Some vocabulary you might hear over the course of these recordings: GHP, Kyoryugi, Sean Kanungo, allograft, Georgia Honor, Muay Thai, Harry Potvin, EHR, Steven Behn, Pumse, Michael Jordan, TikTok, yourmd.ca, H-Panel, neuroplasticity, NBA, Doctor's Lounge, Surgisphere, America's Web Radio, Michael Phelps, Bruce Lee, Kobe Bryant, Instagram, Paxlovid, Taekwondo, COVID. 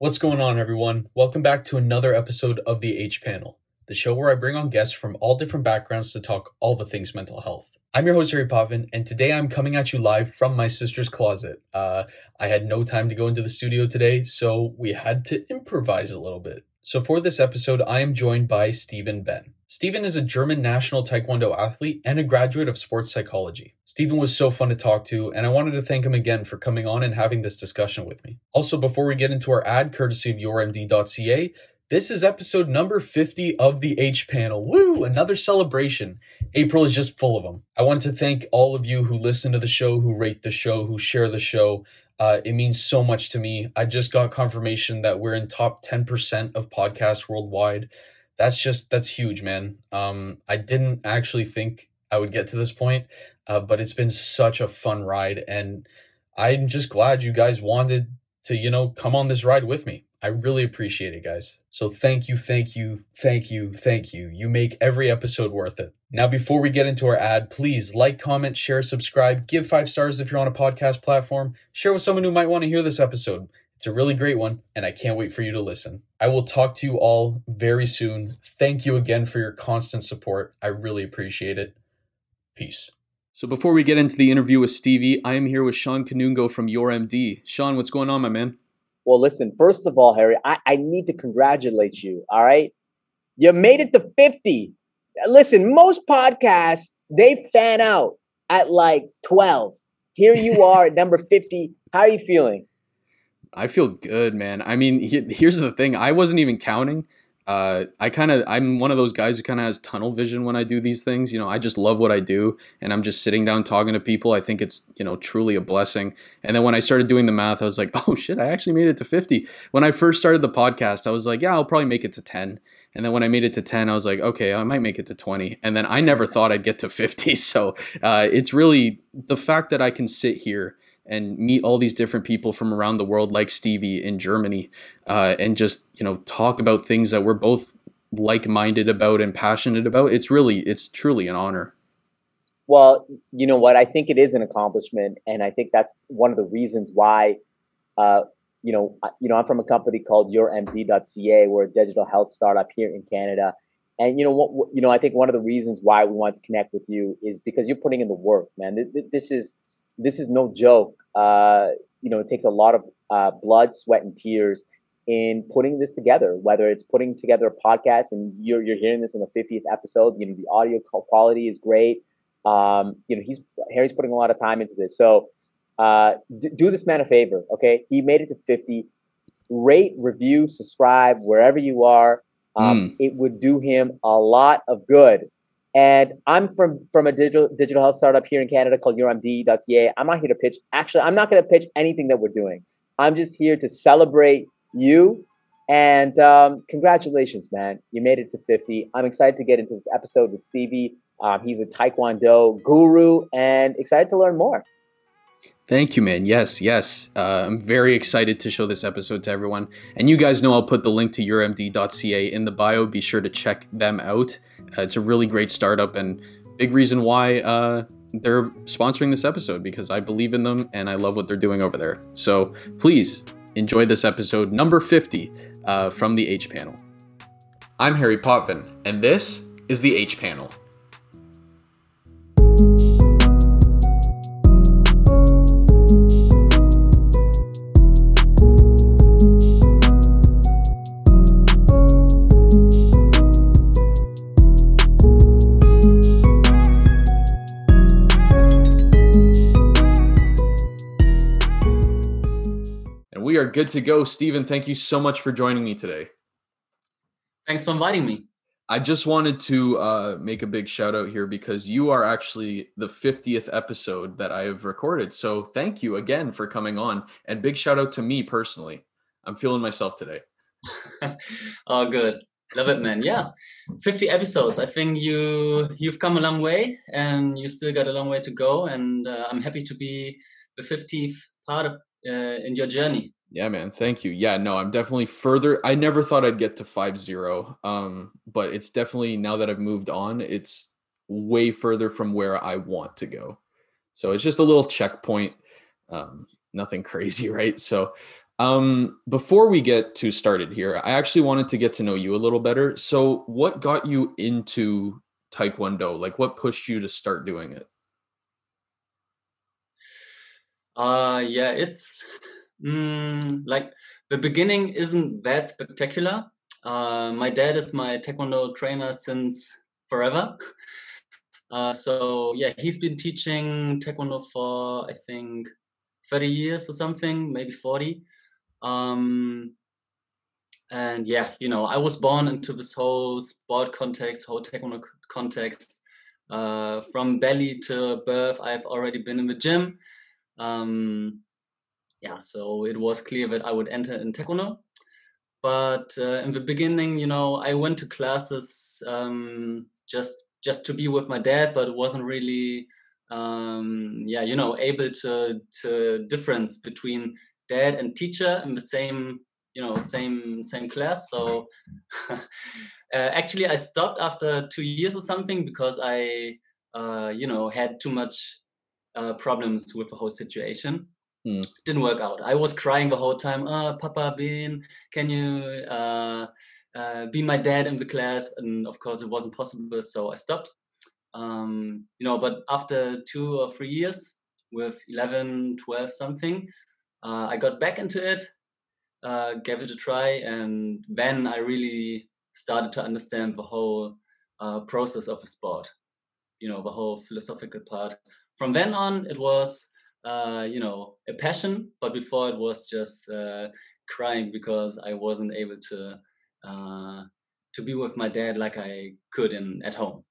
What's going on, everyone? Welcome back to another episode of the H-Panel, the show where I bring on guests from all different backgrounds to talk all the things mental health. I'm your host, Harry Potvin, and today I'm coming at you live from my sister's closet. I had no time to go into the studio today, so we had to improvise a little bit. So for this episode, I am joined by Steven Behn. Steven is a German national Taekwondo athlete and a graduate of sports psychology. Steven was so fun to talk to, and I wanted to thank him again for coming on and having this discussion with me. Also, before we get into our ad, courtesy of yourmd.ca, this is episode number 50 of the H-Panel. Woo! Another celebration. April is just full of them. I want to thank all of you who listen to the show, who rate the show, who share the show. It means so much to me. I just got confirmation that we're in top 10% of podcasts worldwide. That's huge, man. I didn't actually think I would get to this point, but it's been such a fun ride. And I'm just glad you guys wanted to, come on this ride with me. I really appreciate it, guys. So thank you. You make every episode worth it. Now, before we get into our ad, please like, comment, share, subscribe, give 5 stars if you're on a podcast platform, share with someone who might want to hear this episode. It's a really great one, and I can't wait for you to listen. I will talk to you all very soon. Thank you again for your constant support. I really appreciate it. Peace. So before we get into the interview with Stevie, I am here with Sean Kanungo from Your MD. Sean, what's going on, my man? Well, listen, first of all, Harry, I need to congratulate you, all right? You made it to 50. Listen, most podcasts, they fan out at like 12. Here you are at number 50. How are you feeling? I feel good, man. I mean, here's the thing. I wasn't even counting. I'm one of those guys who kind of has tunnel vision when I do these things. I just love what I do, and I'm just sitting down talking to people. I think it's, truly a blessing. And then when I started doing the math, I was like, oh shit, I actually made it to 50. When I first started the podcast, I was like, yeah, I'll probably make it to 10. And then when I made it to 10, I was like, okay, I might make it to 20. And then I never thought I'd get to 50. So it's really the fact that I can sit here and meet all these different people from around the world, like Stevie in Germany, and just, talk about things that we're both like-minded about and passionate about. It's truly an honor. Well, you know what? I think it is an accomplishment. And I think that's one of the reasons why, I'm from a company called yourmd.ca. We're a digital health startup here in Canada. And, I think one of the reasons why we wanted to connect with you is because you're putting in the work, man. This is no joke. It takes a lot of blood, sweat, and tears in putting this together, whether it's putting together a podcast, and you're hearing this in the 50th episode. The audio quality is great. Harry's putting a lot of time into this. So do this man a favor, okay? He made it to 50. Rate, review, subscribe, wherever you are. It would do him a lot of good. And I'm from a digital health startup here in Canada called yourmd.ca. I'm not here to pitch. Actually, I'm not going to pitch anything that we're doing. I'm just here to celebrate you. And congratulations, man. You made it to 50. I'm excited to get into this episode with Stevie. He's a Taekwondo guru and excited to learn more. Thank you, man. Yes. I'm very excited to show this episode to everyone. And you guys know I'll put the link to yourmd.ca in the bio. Be sure to check them out. It's a really great startup and big reason why they're sponsoring this episode, because I believe in them and I love what they're doing over there. So please enjoy this episode number 50 from the H-Panel. I'm Harry Potvin, and this is the H-Panel. Are good to go. Steven, thank you so much for joining me today. Thanks for inviting me. I just wanted to make a big shout out here because you are actually the 50th episode that I have recorded. So thank you again for coming on, and big shout out to me personally. I'm feeling myself today. Oh, good. Love it, man. Yeah. 50 episodes. I think you've come a long way and you still got a long way to go. And I'm happy to be the 50th part of in your journey. Yeah, man. Thank you. Yeah, no, I'm definitely further. I never thought I'd get to 50, but it's definitely, now that I've moved on, it's way further from where I want to go. So it's just a little checkpoint. Nothing crazy, right? So Before we get too started here, I actually wanted to get to know you a little better. So what got you into Taekwondo? Like, what pushed you to start doing it? It's the beginning isn't that spectacular. My dad is my Taekwondo trainer since forever. So he's been teaching Taekwondo for, I think, 30 years or something, maybe 40. I was born into this whole sport context, whole Taekwondo context. From belly to birth, I've already been in the gym. So it was clear that I would enter in Taekwondo. But in the beginning, I went to classes just to be with my dad, but wasn't really, able to difference between dad and teacher in the same class. So actually I stopped after 2 years or something because I, had too much problems with the whole situation. Didn't work out. I was crying the whole time. Papa Behn, can you be my dad in the class? And of course it wasn't possible, so I stopped. But after 2 or 3 years, with 11, 12 something, I got back into it, gave it a try, and then I really started to understand the whole process of the sport, the whole philosophical part. From then on, it was a passion, but before it was just crying because I wasn't able to be with my dad like I could at home.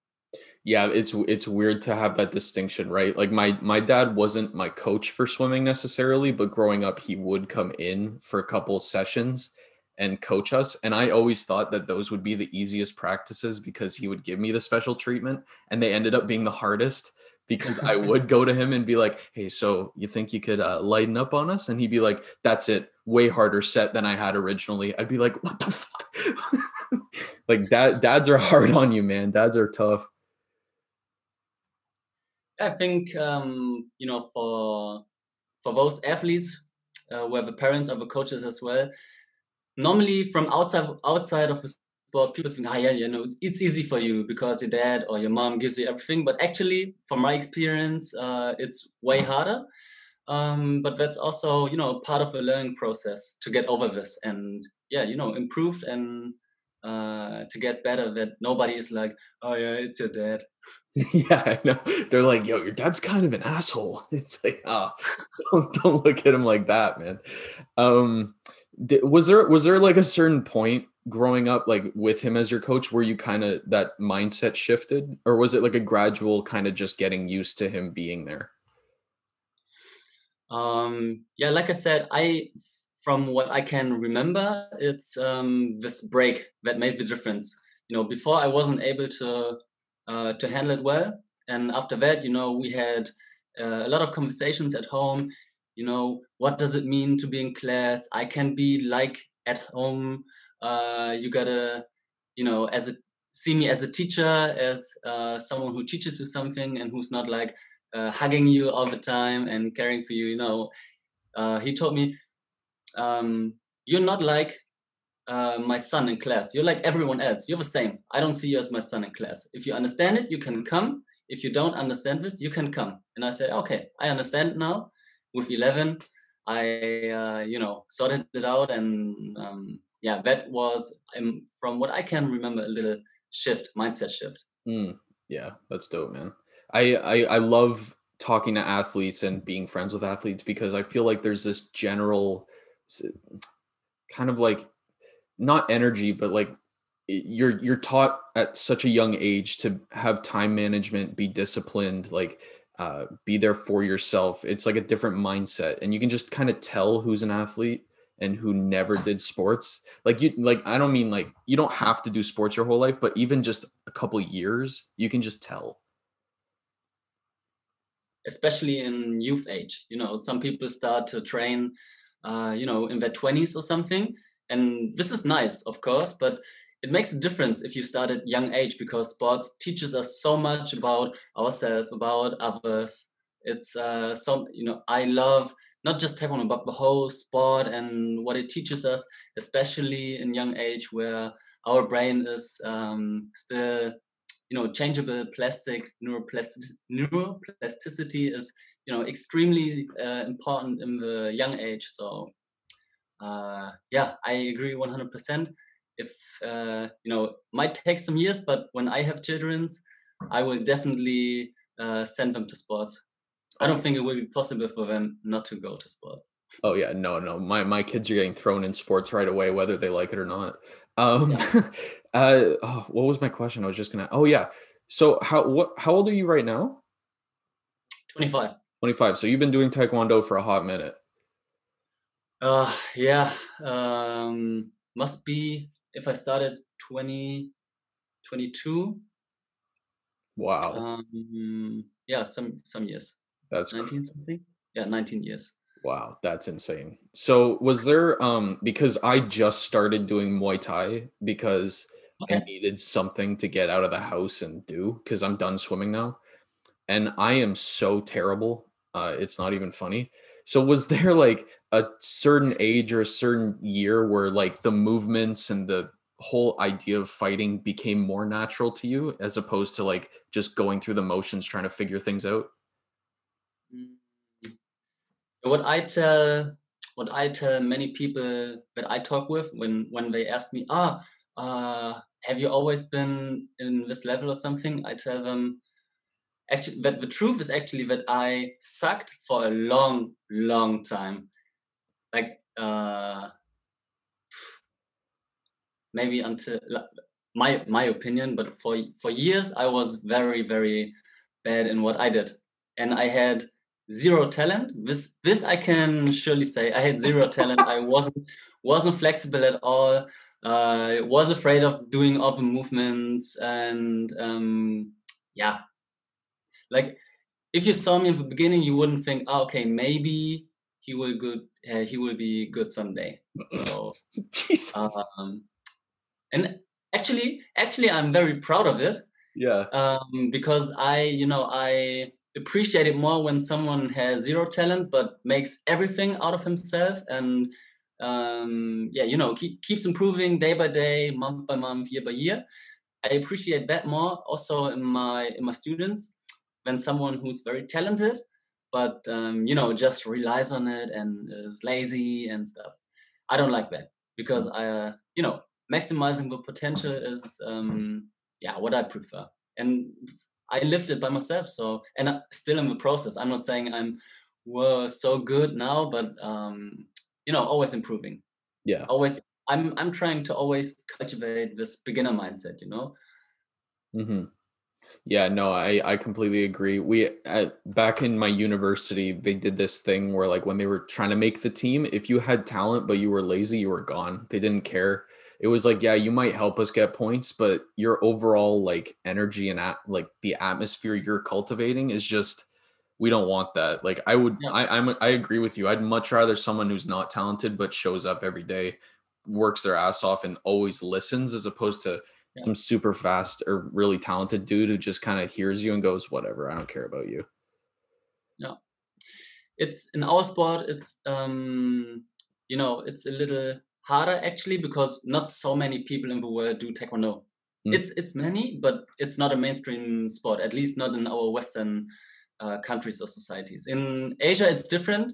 Yeah, it's weird to have that distinction, right? Like my dad wasn't my coach for swimming necessarily, but growing up he would come in for a couple sessions and coach us. And I always thought that those would be the easiest practices because he would give me the special treatment, and they ended up being the hardest. Because I would go to him and be like, hey, so you think you could lighten up on us? And he'd be like, that's it. Way harder set than I had originally. I'd be like, what the fuck? Like dads are hard on you, man. Dads are tough. I think, for those athletes where the parents are the coaches as well, normally from outside of the sport, people think, it's easy for you because your dad or your mom gives you everything. But actually, from my experience, it's way harder. But that's also, part of the learning process to get over this and, improved and to get better, that nobody is like, oh, yeah, it's your dad. Yeah, I know. They're like, yo, your dad's kind of an asshole. It's like, oh, don't look at him like that, man. Was there like a certain point growing up, like with him as your coach, where you kind of that mindset shifted, or was it like a gradual kind of just getting used to him being there? Like I said, from what I can remember, it's this break that made the difference. Before I wasn't able to handle it well, and after that, we had a lot of conversations at home. What does it mean to be in class? I can be like at home. You gotta, see me as a teacher, as someone who teaches you something and who's not like hugging you all the time and caring for you. He told me, you're not like my son in class. You're like everyone else. You're the same. I don't see you as my son in class. If you understand it, you can come. If you don't understand this, you can come. And I said, okay, I understand now. With 11, I, sorted it out and, that was, from what I can remember, a little mindset shift. Yeah, that's dope, man. I love talking to athletes and being friends with athletes because I feel like there's this general kind of like, not energy, but like you're taught at such a young age to have time management, be disciplined, like be there for yourself. It's like a different mindset, and you can just kind of tell who's an athlete and who never did sports. I don't mean like you don't have to do sports your whole life, but even just a couple years, you can just tell. Especially in youth age, some people start to train, in their 20s or something. And this is nice, of course, but it makes a difference if you start at young age because sports teaches us so much about ourselves, about others. It's I love not just Taekwondo, but the whole sport and what it teaches us, especially in young age where our brain is still, you know, changeable, plastic. Neuroplasticity is, you know, extremely important in the young age. So yeah, I agree 100%. If, you know, might take some years, but when I have children, I will definitely send them to sports. I don't think it will be possible for them not to go to sports. Oh yeah, no. My kids are getting thrown in sports right away, whether they like it or not. Yeah. What was my question? I was just gonna. Oh yeah. So how old are you right now? 25. 25. So you've been doing Taekwondo for a hot minute. Yeah. Must be if I started 2022. Wow. Yeah. Some years. That's 19 something. Yeah, 19 years. Wow, that's insane. So was there, because I just started doing Muay Thai because I needed something to get out of the house and do, because I'm done swimming now. And I am so terrible. It's not even funny. So was there like a certain age or a certain year where like the movements and the whole idea of fighting became more natural to you as opposed to like just going through the motions trying to figure things out? What I tell many people that I talk with when they ask me, have you always been in this level or something? I tell them actually that the truth is actually that I sucked for a long, long time. Like maybe until my opinion, but for years I was very, very bad in what I did. And I had zero talent. This I can surely say. I had zero talent. I wasn't flexible at all. Was afraid of doing all the movements, and yeah, like if you saw me in the beginning, you wouldn't think, oh, okay, maybe he will be good someday. So, Jesus. And actually, I'm very proud of it. Yeah. Because I appreciate it more when someone has zero talent but makes everything out of himself, and keeps improving day by day, month by month, year by year. I appreciate that more also in my students than someone who's very talented but just relies on it and is lazy and stuff. I don't like that, because I maximizing the potential is what I prefer, and I lived it by myself, and I'm still in the process. I'm not saying I'm so good now, but always improving. Yeah, always. I'm trying to always cultivate this beginner mindset. Mm-hmm. Yeah, no, I completely agree. We back in my university, they did this thing where like when they were trying to make the team, if you had talent but you were lazy, you were gone. They didn't care. It was like, yeah, you might help us get points, but your overall like energy and like the atmosphere you're cultivating is just, we don't want that. Like I would, yeah. I agree with you. I'd much rather someone who's not talented but shows up every day, works their ass off and always listens, as opposed to some super fast or really talented dude who just kind of hears you and goes, whatever, I don't care about you. Yeah, it's in our sport. It's it's a little harder actually, because not so many people in the world do Taekwondo. It's many, but it's not a mainstream sport, at least not in our Western countries or societies. In Asia, it's different.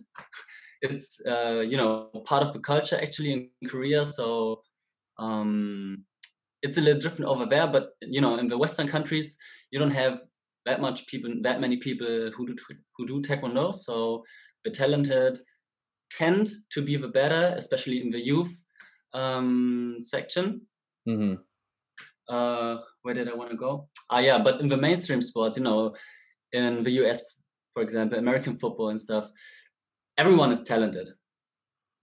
It's, part of the culture actually in Korea. So it's a little different over there, but, in the Western countries, you don't have that many people who do Taekwondo. So the talented tend to be the better, especially in the youth section. Mm-hmm. Where did I want to go? But in the mainstream sport, in the US, for example, American football and stuff, everyone is talented.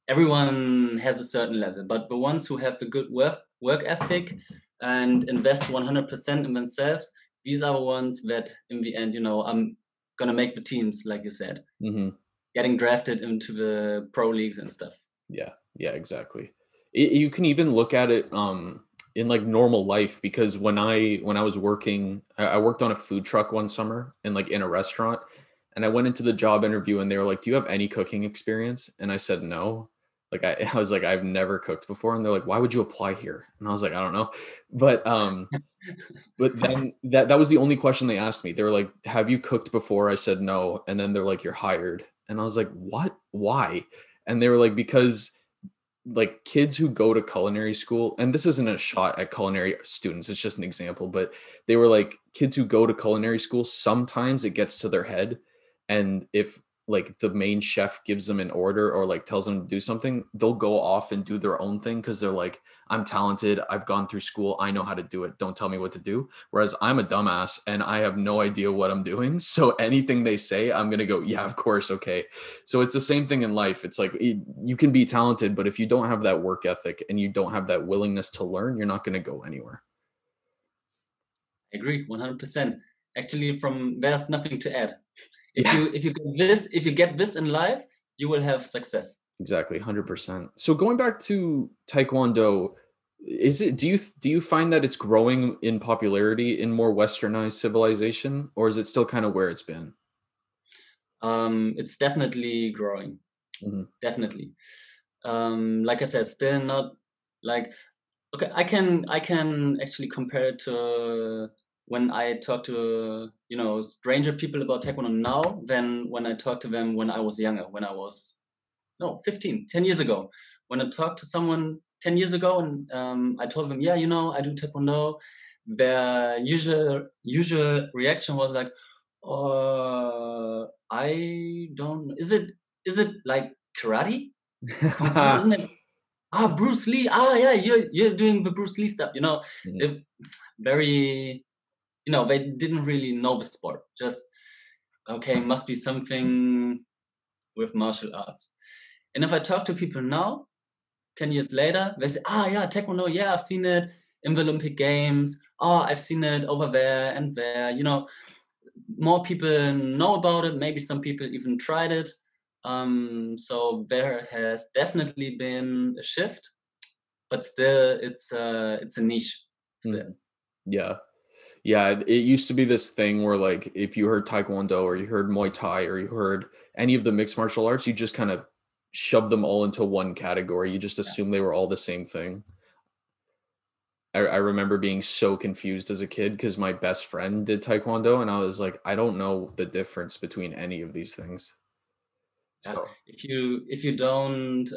Everyone has a certain level, but the ones who have a good work ethic and invest 100% in themselves, these are the ones that in the end, I'm going to make the teams, like you said. Mm-hmm. Getting drafted into the pro leagues and stuff. Yeah, exactly. You can even look at it in like normal life, because when I was working, I worked on a food truck one summer and like in a restaurant, And I went into the job interview and they were like, do you have any cooking experience? And I said, no. Like, I was like, I've never cooked before. And they're like, why would you apply here? And I was like, I don't know. But but then that was the only question they asked me. They were like, have you cooked before? I said, no. And then they're like, you're hired. And I was like, what? Why? And they were like, because like kids who go to culinary school, and this isn't a shot at culinary students, it's just an example, but they were like, kids who go to culinary school, sometimes it gets to their head. And if like the main chef gives them an order or like tells them to do something, they'll go off and do their own thing. Cause they're like, I'm talented. I've gone through school. I know how to do it. Don't tell me what to do. Whereas I'm a dumbass and I have no idea what I'm doing. So anything they say, I'm going to go, yeah, of course. Okay. So it's the same thing in life. It's like, you can be talented, but if you don't have that work ethic and you don't have that willingness to learn, you're not going to go anywhere. I agree 100%. Actually, there's nothing to add. If you get this in life, you will have success. Exactly, 100%. So going back to Taekwondo, do you find that it's growing in popularity in more westernized civilization, or is it still kind of where it's been? It's definitely growing. Mm-hmm. Definitely. Like I said, still not like, okay, I can actually compare it to when I talk to, stranger people about Taekwondo now than when I talked to them when I was younger, 10 years ago. When I talked to someone 10 years ago and I told them, yeah, I do Taekwondo, their usual reaction was like, I don't, is it like karate? Bruce Lee, yeah, you're doing the Bruce Lee stuff, mm-hmm. Very... they didn't really know the sport. Just, okay, must be something with martial arts. And if I talk to people now, 10 years later, they say, yeah, Taekwondo, yeah, I've seen it in the Olympic Games. I've seen it over there and there. More people know about it. Maybe some people even tried it. So there has definitely been a shift, but still it's a niche still. Mm. Yeah. Yeah, it used to be this thing where like if you heard Taekwondo or you heard Muay Thai or you heard any of the mixed martial arts, you just kind of shove them all into one category. You just assume they were all the same thing. I remember being so confused as a kid because my best friend did Taekwondo and I was like, I don't know the difference between any of these things. So if you don't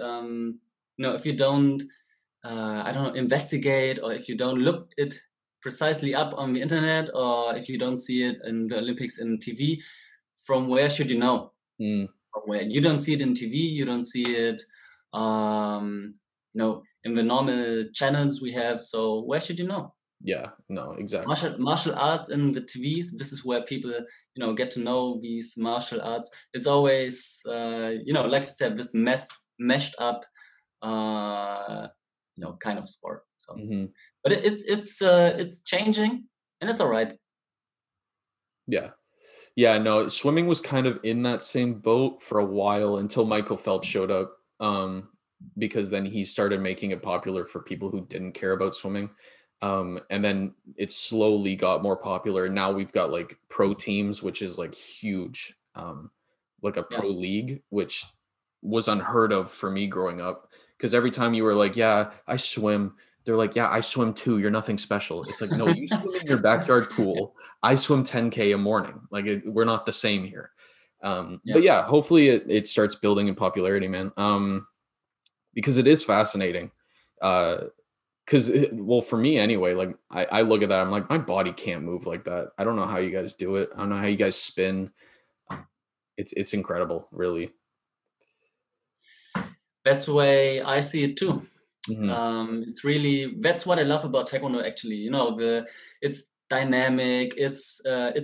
investigate, or if you don't look it precisely up on the internet, or if you don't see it in the Olympics in TV, from where should you know? Mm. From where you don't see it in TV, you don't see it, in the normal channels we have. So where should you know? Yeah, no, exactly. Martial arts in the TVs. This is where people, get to know these martial arts. It's always, like I said, this meshed up, kind of sport. So. Mm-hmm. But it's changing and it's all right. Yeah. Yeah, no, swimming was kind of in that same boat for a while until Michael Phelps showed up, because then he started making it popular for people who didn't care about swimming. And then it slowly got more popular. Now we've got like pro teams, which is like huge, like a pro league, which was unheard of for me growing up. Because every time you were like, yeah, I swim. They're like, yeah, I swim too. You're nothing special. It's like, no, you swim in your backyard pool. I swim 10K a morning. Like we're not the same here. But yeah, hopefully it starts building in popularity, man. Because it is fascinating. For me anyway, like I look at that, I'm like, my body can't move like that. I don't know how you guys do it. I don't know how you guys spin. It's incredible, really. That's the way I see it too. Mm-hmm. It's really, that's what I love about Taekwondo actually, it's dynamic, it's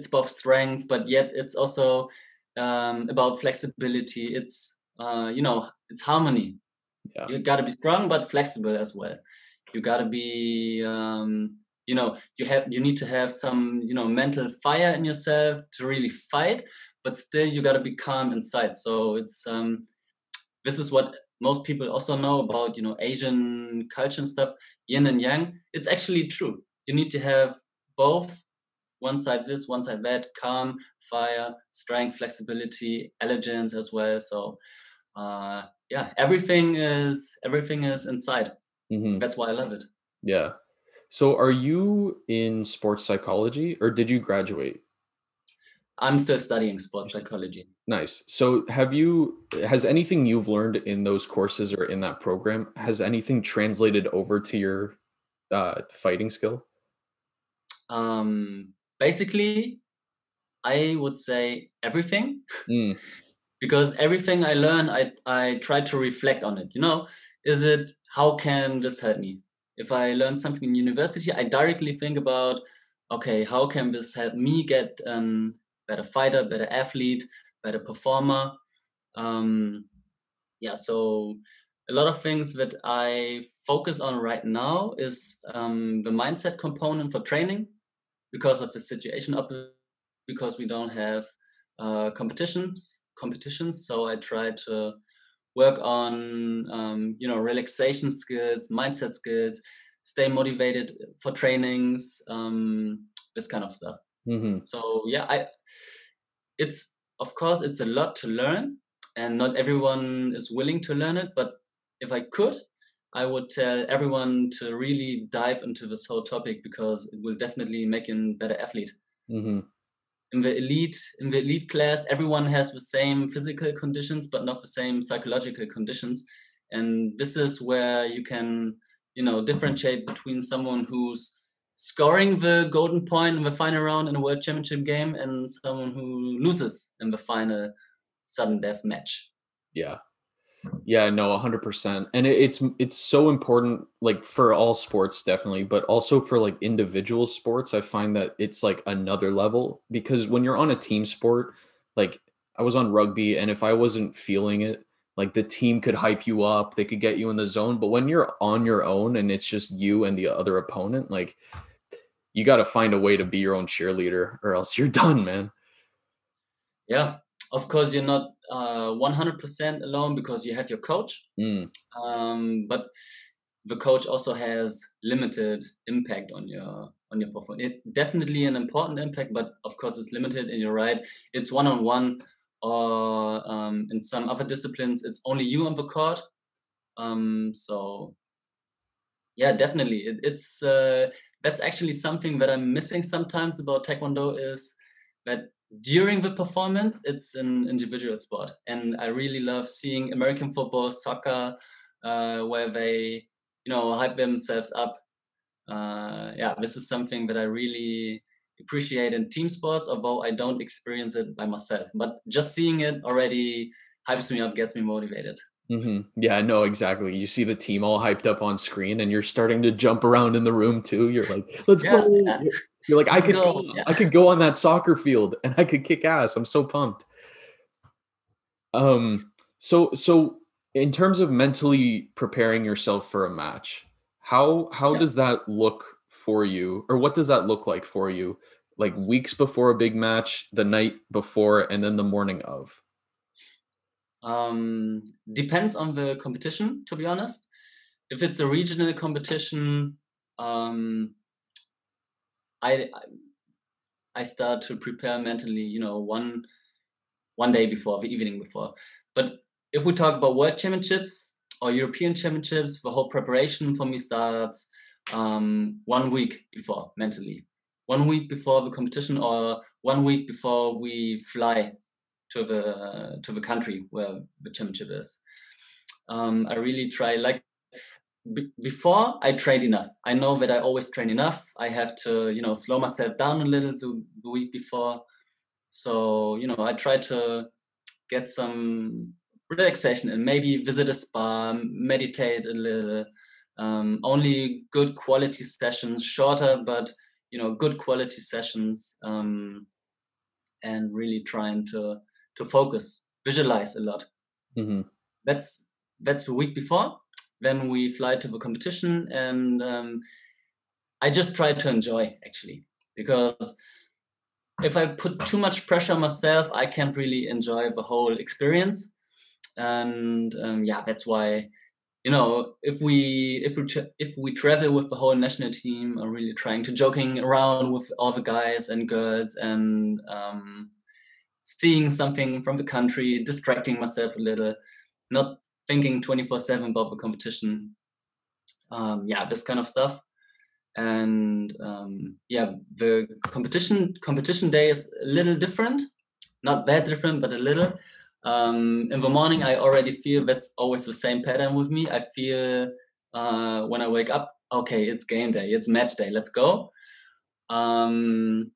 both strength, but yet it's also, about flexibility. It's, it's harmony. Yeah. You gotta be strong, but flexible as well. You gotta be, you need to have some, mental fire in yourself to really fight, but still you gotta be calm inside. So it's, this is what most people also know about, Asian culture and stuff, yin and yang. It's actually true. You need to have both one side this, one side that, calm, fire, strength, flexibility, elegance as well. So yeah, everything is inside. Mm-hmm. That's why I love it. Yeah. So are you in sports psychology, or did you graduate? I'm still studying sports psychology. Nice. So has anything you've learned in those courses or in that program, has anything translated over to your fighting skill? Basically, I would say everything. Mm. Because everything I learn, I try to reflect on it. You know, how can this help me? If I learn something in university, I directly think about, okay, how can this help me get better fighter, better athlete, better performer? Yeah, so a lot of things that I focus on right now is the mindset component for training, because of the situation, because we don't have competitions. So I try to work on, relaxation skills, mindset skills, stay motivated for trainings, this kind of stuff. Mm-hmm. So yeah, it's of course a lot to learn, and not everyone is willing to learn it. But if I could, I would tell everyone to really dive into this whole topic, because it will definitely make you a better athlete. Mm-hmm. In the elite class, everyone has the same physical conditions, but not the same psychological conditions. And this is where you can, differentiate between someone who's scoring the golden point in the final round in a world championship game and someone who loses in the final sudden death match. Yeah. Yeah, no, 100%. And it's so important, like, for all sports, definitely, but also for like individual sports. I find that it's like another level, because when you're on a team sport, like I was on rugby, and if I wasn't feeling it, like the team could hype you up, they could get you in the zone. But when you're on your own and it's just you and the other opponent, like you got to find a way to be your own cheerleader, or else you're done, man. Yeah. Of course, you're not 100% alone, because you have your coach, but the coach also has limited impact on your performance. It definitely an important impact, but of course it's limited. And you're right, it's one-on-one, or in some other disciplines, it's only you on the court. So yeah, definitely, that's actually something that I'm missing sometimes about Taekwondo, is that during the performance, it's an individual sport. And I really love seeing American football, soccer, where they, hype themselves up. Yeah, this is something that I really appreciate in team sports, although I don't experience it by myself. But just seeing it already hypes me up, gets me motivated. Mm-hmm. Yeah, no, exactly. You see the team all hyped up on screen, and you're starting to jump around in the room too. You're like, let's go. Yeah. You're like, I could go on that soccer field and I could kick ass. I'm so pumped. So in terms of mentally preparing yourself for a match, how does that look for you, or what does that look like for you? Like weeks before a big match, the night before, and then the morning of? Depends on the competition, to be honest. If it's a regional competition, I start to prepare mentally, one day before, the evening before. But if we talk about world championships or European championships, the whole preparation for me starts 1 week before, mentally. 1 week before the competition, or 1 week before we fly to the country where the championship is. I really try, like, before I trained enough. I know that I always train enough. I have to, slow myself down a little the week before. So, I try to get some relaxation and maybe visit a spa, meditate a little. Only good quality sessions, shorter, but, good quality sessions, and really trying to focus, visualize a lot. Mm-hmm. That's the week before. Then we fly to the competition, and I just try to enjoy, actually, because if I put too much pressure on myself, I can't really enjoy the whole experience. And yeah, that's why you know, if we travel with the whole national team, are really trying to joking around with all the guys and girls and seeing something from the country, distracting myself a little, not thinking 24/7 about the competition. Yeah, this kind of stuff. And yeah, the competition day is a little different, not that different, but a little. In the morning, I already feel that's always the same pattern with me. I feel when I wake up, okay, it's game day, it's match day, let's go. And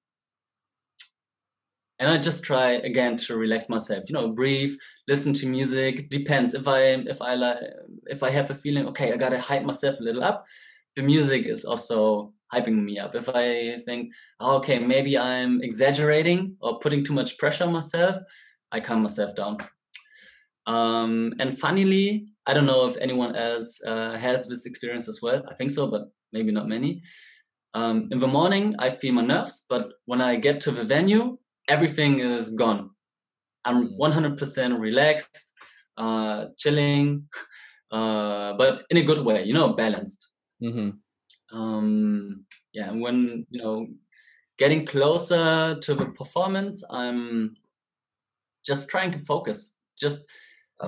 I just try again to relax myself, you know, breathe, listen to music. Depends if I have a feeling, okay, I gotta hype myself a little up. The music is also hyping me up. If I think, oh, okay, maybe I'm exaggerating or putting too much pressure on myself, I calm myself down. And finally, I don't know if anyone else has this experience as well. I think so, but maybe not many. In the morning, I feel my nerves, but when I get to the venue, everything is gone. I'm 100% relaxed, chilling, but in a good way, you know, balanced. Mm-hmm. Yeah, and when, you know, getting closer to the performance, I'm just trying to focus, just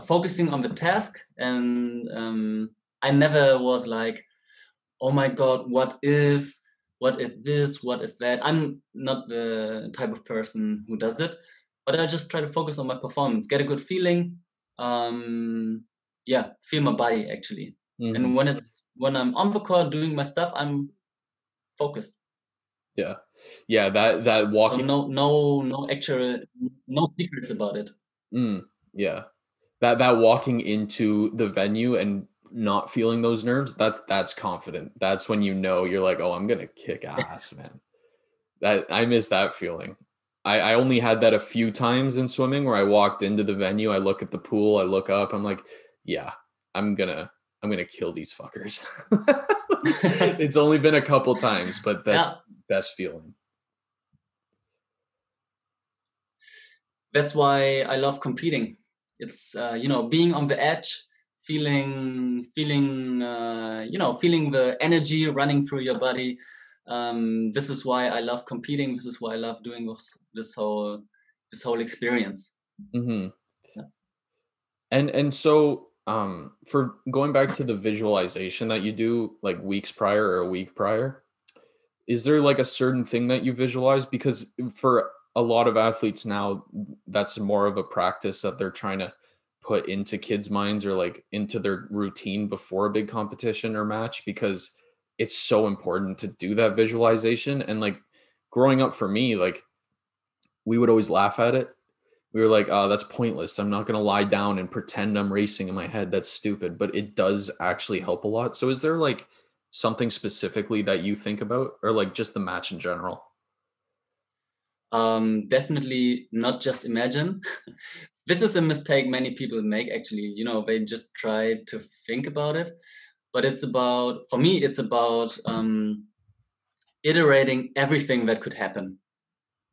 focusing on the task. And I never was like, oh my God, what if this, what if that. I'm not the type of person who does it, but I just try to focus on my performance, get a good feeling, yeah, feel my body actually. Mm-hmm. And when I'm on the court doing my stuff, I'm focused. Yeah, yeah. That walking. So no actual, no secrets about it. Yeah, that walking into the venue and not feeling those nerves. That's confident. That's when you know you're like, oh, I'm gonna kick ass, man. That I miss that feeling. I only had that a few times in swimming where I walked into the venue. I look at the pool. I look up. I'm like, yeah, I'm gonna kill these fuckers. It's only been a couple times, but that's best feeling. That's why I love competing. It's you know, being on the edge, feeling the energy running through your body. This is why I love competing. This is why I love doing this whole experience. Mm-hmm. Yeah. And so. For going back to the visualization that you do like weeks prior or a week prior, is there like a certain thing that you visualize? Because for a lot of athletes now, that's more of a practice that they're trying to put into kids' minds or like into their routine before a big competition or match, because it's so important to do that visualization. And like growing up for me, like we would always laugh at it. We were like, oh, that's pointless. I'm not going to lie down and pretend I'm racing in my head. That's stupid. But it does actually help a lot. So is there like something specifically that you think about, or like just the match in general? Definitely not just imagine. This is a mistake many people make, actually. You know, they just try to think about it. But it's about, for me, it's about iterating everything that could happen.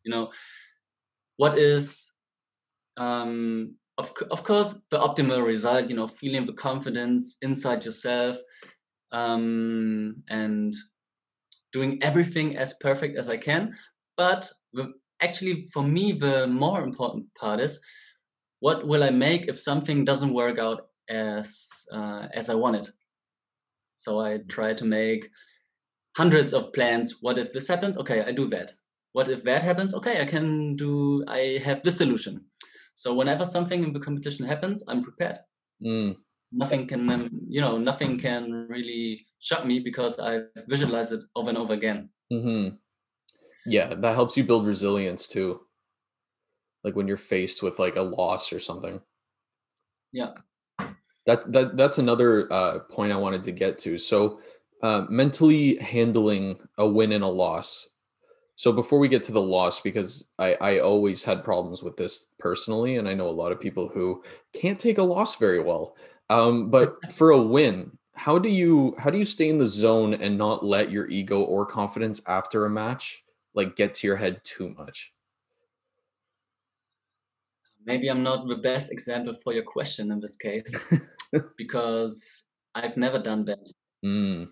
You know, what is... of course, the optimal result, you know, feeling the confidence inside yourself, and doing everything as perfect as I can. But actually, for me, the more important part is, what will I make if something doesn't work out as I want it? So I try to make hundreds of plans. What if this happens? Okay, I do that. What if that happens? Okay, I have this solution. So whenever something in the competition happens, I'm prepared. Mm. Nothing can really shock me because I visualize it over and over again. Mm-hmm. Yeah, that helps you build resilience too. Like when you're faced with like a loss or something. Yeah. That's another point I wanted to get to. So mentally handling a win and a loss. So before we get to the loss, because I always had problems with this personally, and I know a lot of people who can't take a loss very well. But for a win, how do you stay in the zone and not let your ego or confidence after a match like get to your head too much? Maybe I'm not the best example for your question in this case, because I've never done that. Mm.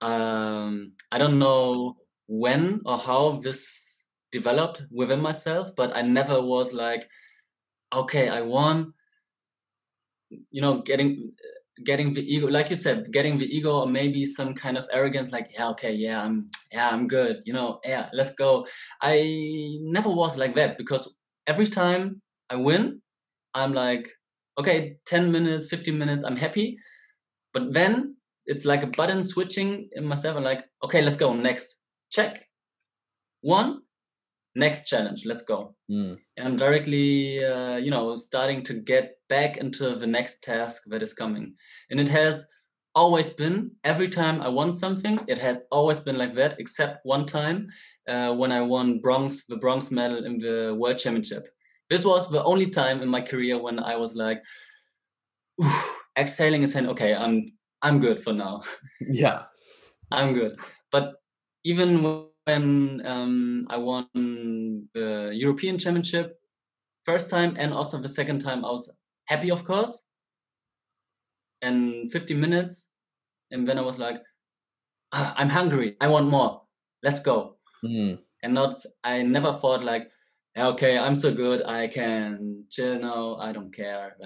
I don't know when or how this developed within myself, but I never was like, okay, I won. You know, getting the ego, like you said, getting the ego or maybe some kind of arrogance, like, yeah, okay, I'm good, you know, yeah, let's go. I never was like that, because every time I win, I'm like, okay, 10 minutes, 15 minutes, I'm happy. But then it's like a button switching in myself. I'm like, okay, let's go, next, check, one, next challenge, let's go. Mm. And I'm directly, starting to get back into the next task that is coming. And it has always been, every time I won something, it has always been like that, except one time when I won the bronze medal in the World Championship. This was the only time in my career when I was like, exhaling and saying, okay, I'm good for now. Yeah. I'm good. But even when I won the European Championship first time and also the second time, I was happy, of course, and 50 minutes. And then I was like, I'm hungry. I want more. Let's go. Mm. And I never thought like, okay, I'm so good, I can chill now, I don't care,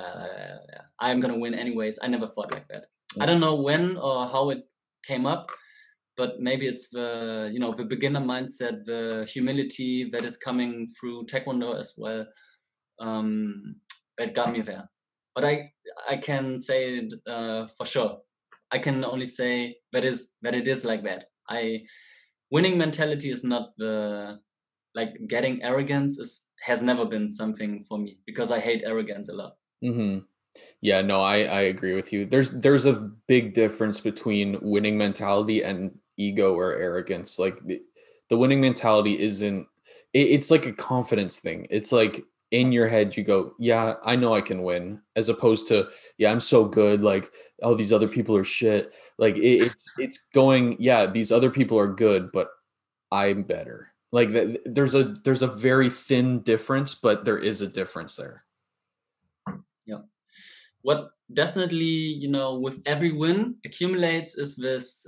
I'm gonna win anyways. I never thought like that. Yeah. I don't know when or how it came up, but maybe it's the, the beginner mindset, the humility that is coming through Taekwondo as well, that got me there. But I can say it for sure. I can only say that it is like that. Winning mentality is not the... Like getting arrogance has never been something for me, because I hate arrogance a lot. Mm-hmm. Yeah, no, I agree with you. There's a big difference between winning mentality and ego or arrogance. Like the winning mentality isn't, it's like a confidence thing. It's like in your head you go, yeah, I know I can win, as opposed to, yeah, I'm so good. Like, oh, these other people are shit. Like it's going, yeah, these other people are good, but I'm better. Like there's a very thin difference, but there is a difference there. Yeah. What definitely, with every win accumulates is this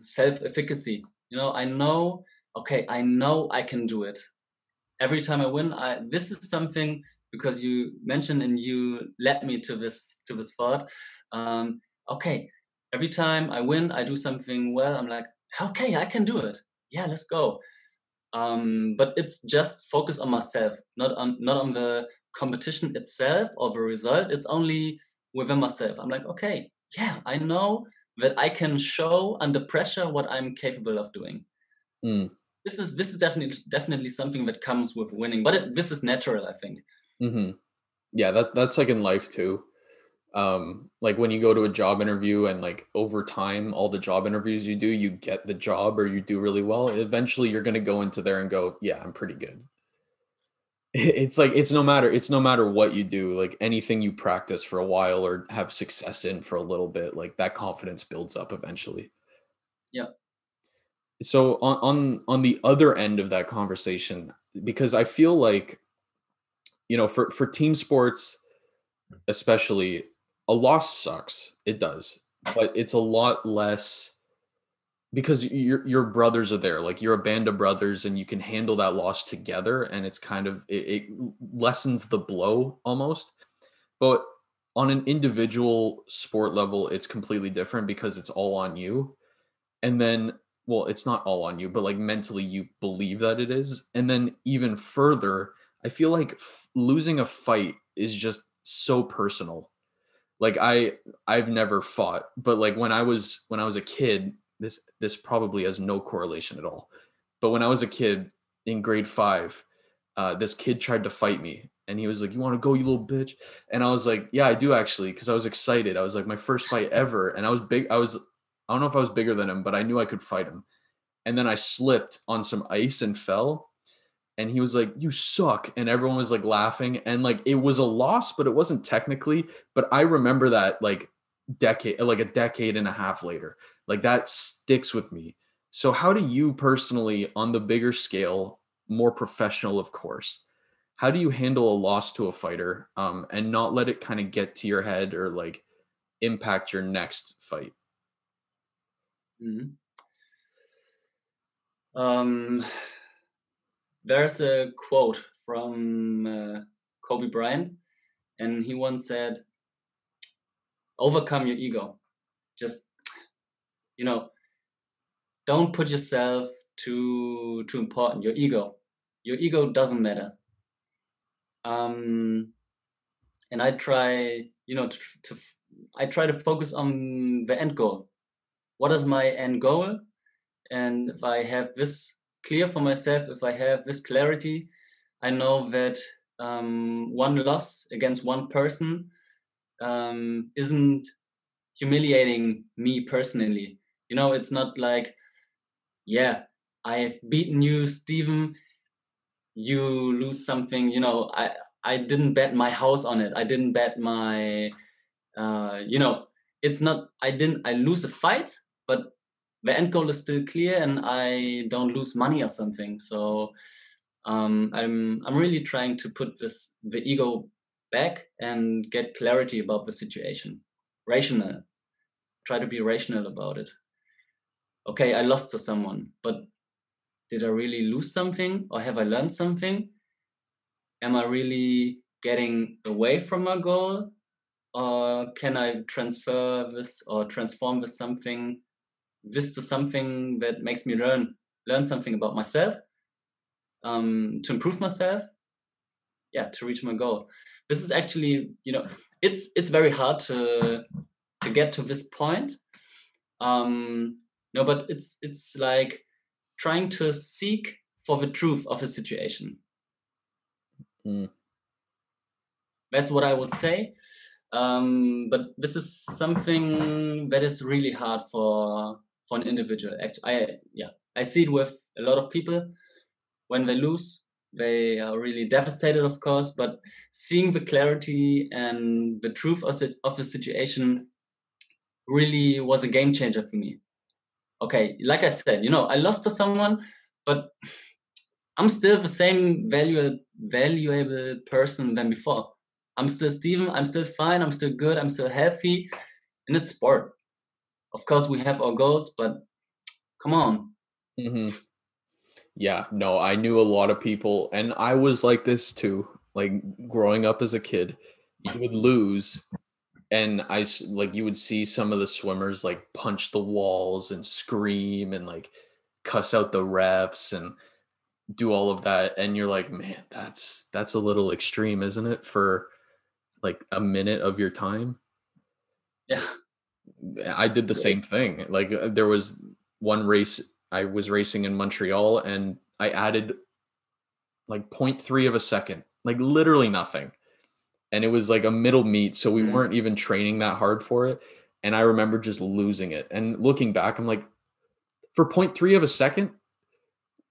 self-efficacy. I know, okay, I know I can do it. Every time I win, this is something, because you mentioned and you led me to this thought. Okay, every time I win, I do something well. I'm like, okay, I can do it. Yeah, let's go. But it's just focus on myself, not on the competition itself or the result. It's only within myself. I'm like, okay, yeah, I know that I can show under pressure what I'm capable of doing. Mm. This is definitely something that comes with winning, but this is natural, I think. Mm-hmm. Yeah, that's like in life too. Like when you go to a job interview and like over time, all the job interviews you do, you get the job or you do really well. Eventually you're going to go into there and go, yeah, I'm pretty good. It's like, it's no matter what you do, like anything you practice for a while or have success in for a little bit, like that confidence builds up eventually. Yeah. So on the other end of that conversation, because I feel like, for team sports, especially, a loss sucks. It does, but it's a lot less because your brothers are there. Like you're a band of brothers, and you can handle that loss together. And it's kind of it lessens the blow almost. But on an individual sport level, it's completely different because it's all on you. And then, well, it's not all on you, but like mentally, you believe that it is. And then even further, I feel like losing a fight is just so personal. Like I've never fought, but like when I was a kid, this probably has no correlation at all. But when I was a kid in grade 5, this kid tried to fight me and he was like, "You want to go, you little bitch?" And I was like, "Yeah, I do actually," because I was excited. I was like, my first fight ever. And I was big. I don't know if I was bigger than him, but I knew I could fight him. And then I slipped on some ice and fell. And he was like, "You suck." And everyone was like laughing. And like, it was a loss, but it wasn't technically. But I remember that like a decade and a half later, like that sticks with me. So how do you personally, on the bigger scale, more professional, of course, how do you handle a loss to a fighter and not let it kind of get to your head or like impact your next fight? Mm-hmm. There's a quote from Kobe Bryant, and he once said, overcome your ego. Just, you know, don't put yourself too important. Your ego doesn't matter. And I try, I try to focus on the end goal. What is my end goal? And if I have this clear for myself, if I have this clarity, I know that one loss against one person isn't humiliating me personally. You know, it's not like, yeah, I've beaten you, Steven, you lose something. You know, I didn't bet my house on it. I didn't bet my, it's not, I lose a fight, but the end goal is still clear and I don't lose money or something. So I'm really trying to put the ego back and get clarity about the situation. Rational. Try to be rational about it. Okay, I lost to someone, but did I really lose something or have I learned something? Am I really getting away from my goal? Or can I transfer this or transform this to something that makes me learn something about myself, to improve myself, to reach my goal? This is actually, it's very hard to get to this point. No, but it's like trying to seek for the truth of a situation. Mm. That's what I would say. But this is something that is really hard for an individual. I see it with a lot of people. When they lose, they are really devastated, of course, but seeing the clarity and the truth of the situation really was a game changer for me. Okay, like I said, I lost to someone, but I'm still the same valuable person than before. I'm still Steven, I'm still fine, I'm still good, I'm still healthy, and it's sport. Of course, we have our goals, but come on. Mm-hmm. Yeah, no, I knew a lot of people, and I was like this too. Like, growing up as a kid, you would lose, and you would see some of the swimmers, like, punch the walls and scream and, like, cuss out the refs and do all of that, and you're like, man, that's a little extreme, isn't it, for like a minute of your time? Yeah, I did the same thing. Like, there was one race I was racing in Montreal, and I added like 0.3 of a second, like literally nothing. And it was like a middle meet, so we weren't even training that hard for it. And I remember just losing it. And looking back, I'm like, for 0.3 of a second,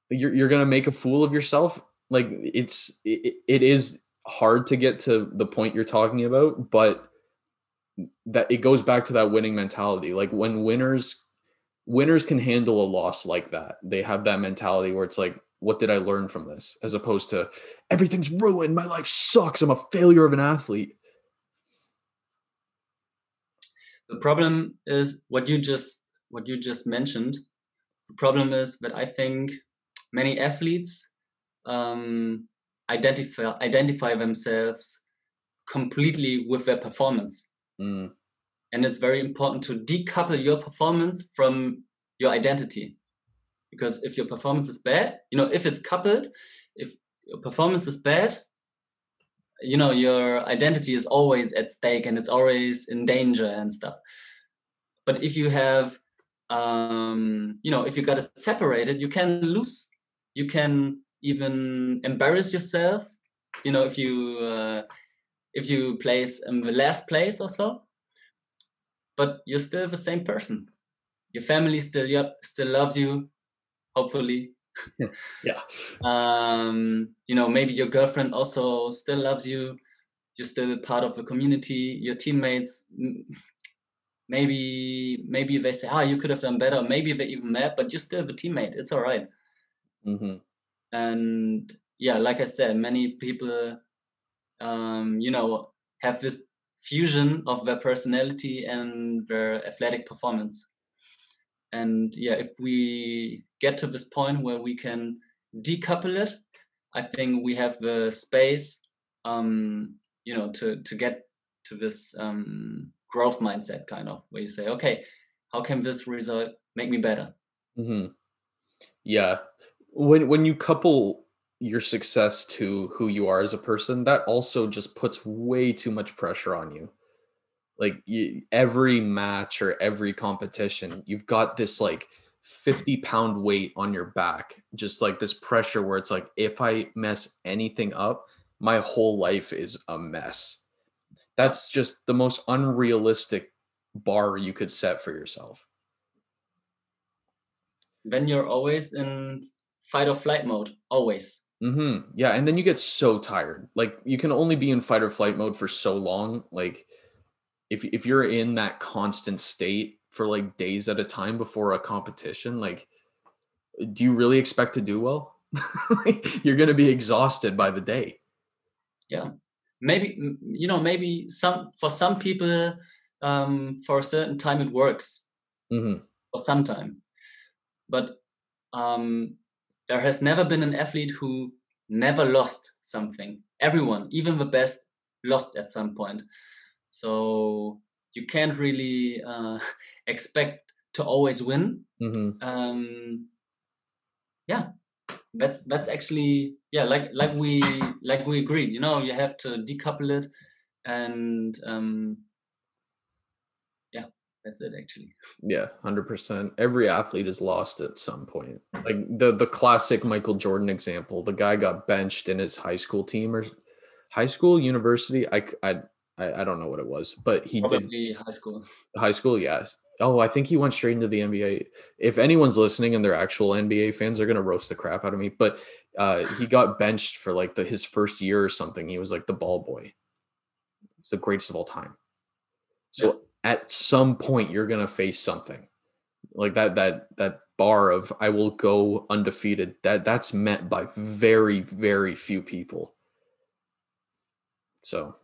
you're going to make a fool of yourself. Like, it is hard to get to the point you're talking about, but that it goes back to that winning mentality. Like, when winners can handle a loss like that. They have that mentality where it's like, what did I learn from this? As opposed to, everything's ruined, my life sucks, I'm a failure of an athlete. The problem is what you just mentioned. The problem is that I think many athletes identify themselves completely with their performance. Mm. And it's very important to decouple your performance from your identity. Because if your performance is bad, if your performance is bad, your identity is always at stake and it's always in danger and stuff. But if you have, if you got it separated, you can lose. You can even embarrass yourself, if you place in the last place or so. But you're still the same person. Your family still loves you, hopefully. Yeah. Maybe your girlfriend also still loves you. You're still part of the community. Your teammates, maybe they say, you could have done better. Maybe they even mad, but you're still the teammate. It's all right. Mm-hmm. And yeah, like I said, many people, have this fusion of their personality and their athletic performance. And yeah, if we get to this point where we can decouple it, I think we have the space, you know, to get to this growth mindset kind of, where you say, okay, how can this result make me better? Mm-hmm. Yeah. When you couple your success to who you are as a person, that also just puts way too much pressure on you. Like every match or every competition, you've got this like 50-pound weight on your back, just like this pressure where it's like, if I mess anything up, my whole life is a mess. That's just the most unrealistic bar you could set for yourself. Then you're always in fight or flight mode, always. Mm-hmm. Yeah, and then you get so tired. Like you can only be in fight or flight mode for so long. Like if you're in that constant state for like days at a time before a competition, like, do you really expect to do well? You're going to be exhausted by the day. Yeah. Maybe, you know, maybe for some people, for a certain time it works. Mm-hmm. For some time. But there has never been an athlete who never lost something. Everyone, even the best, lost at some point. So you can't really expect to always win. Mm-hmm. Yeah, that's actually, yeah, like we agreed, you know, you have to decouple it, and yeah, that's it actually. Yeah, 100%. Every athlete is lost at some point. Like the classic Michael Jordan example, the guy got benched in his high school team or high school, university. I don't know what it was, but he probably did high school. Yes. Oh, I think he went straight into the NBA. If anyone's listening and they're actual NBA fans, they're going to roast the crap out of me. But he got benched for like his first year or something. He was like the ball boy. He's the greatest of all time. So yeah. At some point you're going to face something like that bar of I will go undefeated. That's met by very, very few people. So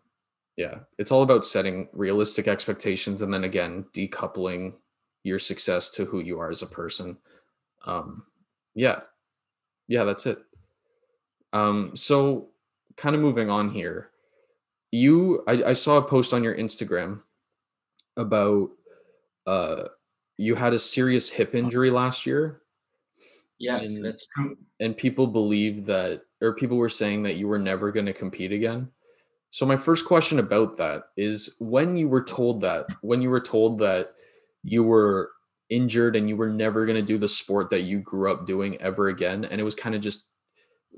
yeah, it's all about setting realistic expectations and then again, decoupling your success to who you are as a person. Yeah, that's it. So kind of moving on here, I saw a post on your Instagram about you had a serious hip injury last year. Yes, that's true. And people believe that, or people were saying that you were never going to compete again. So my first question about that is when you were told that you were injured and you were never going to do the sport that you grew up doing ever again. And it was kind of just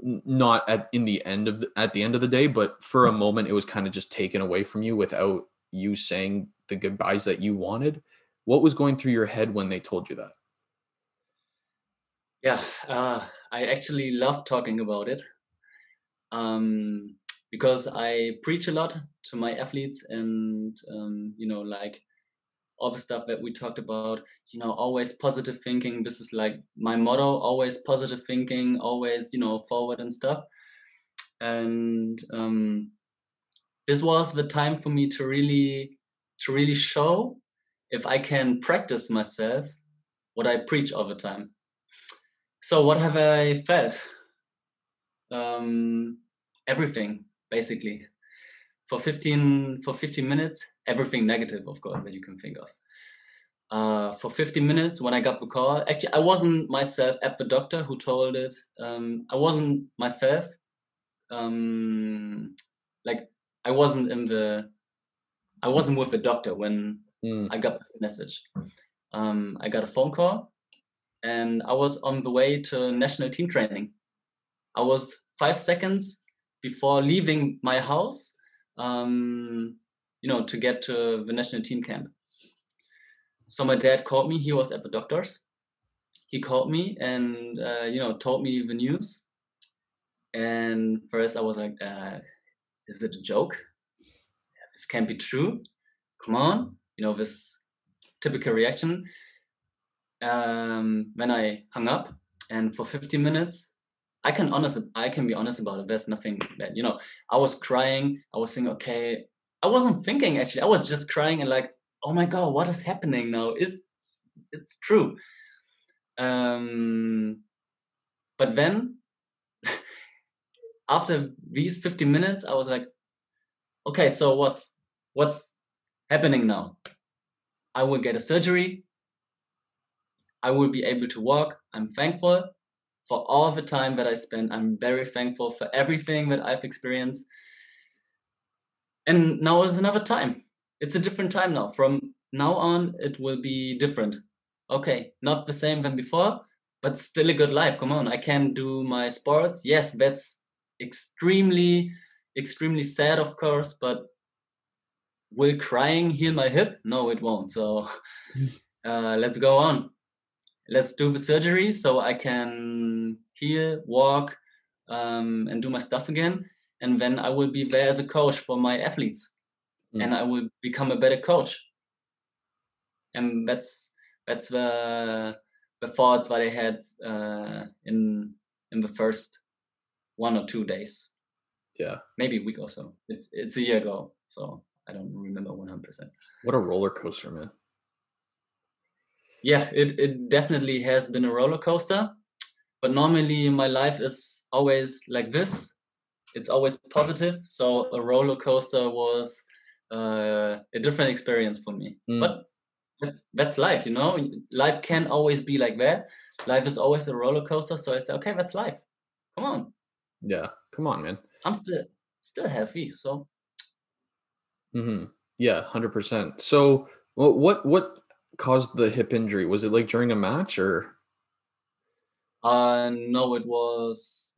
not at the end of the day, but for a moment, it was kind of just taken away from you without you saying the goodbyes that you wanted. What was going through your head when they told you that? Yeah, I actually love talking about it. Because I preach a lot to my athletes and, you know, like all the stuff that we talked about, you know, always positive thinking. This is like my motto, always positive thinking, always, you know, forward and stuff. And this was the time for me to really show if I can practice myself, what I preach all the time. So what have I felt? Everything. Basically, for 15 minutes, everything negative, of course, that you can think of. For 15 minutes, when I got the call, actually, I wasn't myself at the doctor who told it. I wasn't myself. I wasn't with the doctor when I got this message. I got a phone call, and I was on the way to national team training. I was 5 seconds before leaving my house, you know, to get to the national team camp. So my dad called me. He was at the doctor's. He called me and, you know, told me the news. And first I was like, is it a joke? This can't be true. Come on. You know, this typical reaction. When I hung up, and for 15 minutes, I can be honest about it. There's nothing that, you know, I was crying. I was thinking, okay, I wasn't thinking, actually. I was just crying and like, oh my God, what is happening now? It's true. But then after these 50 minutes, I was like, okay, so what's happening now? I will get a surgery. I will be able to walk. I'm thankful for all the time that I spent. I'm very thankful for everything that I've experienced. And now is another time. It's a different time now. From now on, it will be different. Okay, not the same than before, but still a good life. Come on, I can do my sports. Yes, that's extremely, extremely sad, of course, but will crying heal my hip? No, it won't. So let's go on. Let's do the surgery so I can heal, walk, and do my stuff again. And then I will be there as a coach for my athletes, and I will become a better coach. And that's the thoughts that I had in the first 1 or 2 days. Yeah, maybe a week or so. It's a year ago, so I don't remember 100%. What a roller coaster, man. Yeah, it definitely has been a roller coaster, but normally my life is always like this. It's always positive. So a roller coaster was a different experience for me. But that's life, you know. Life can always be like that. Life is always a roller coaster. So I said, okay, that's life. Come on. Yeah, come on, man. I'm still healthy, so. Yeah, 100%. So what caused the hip injury? Was it like during a match or? No, it was,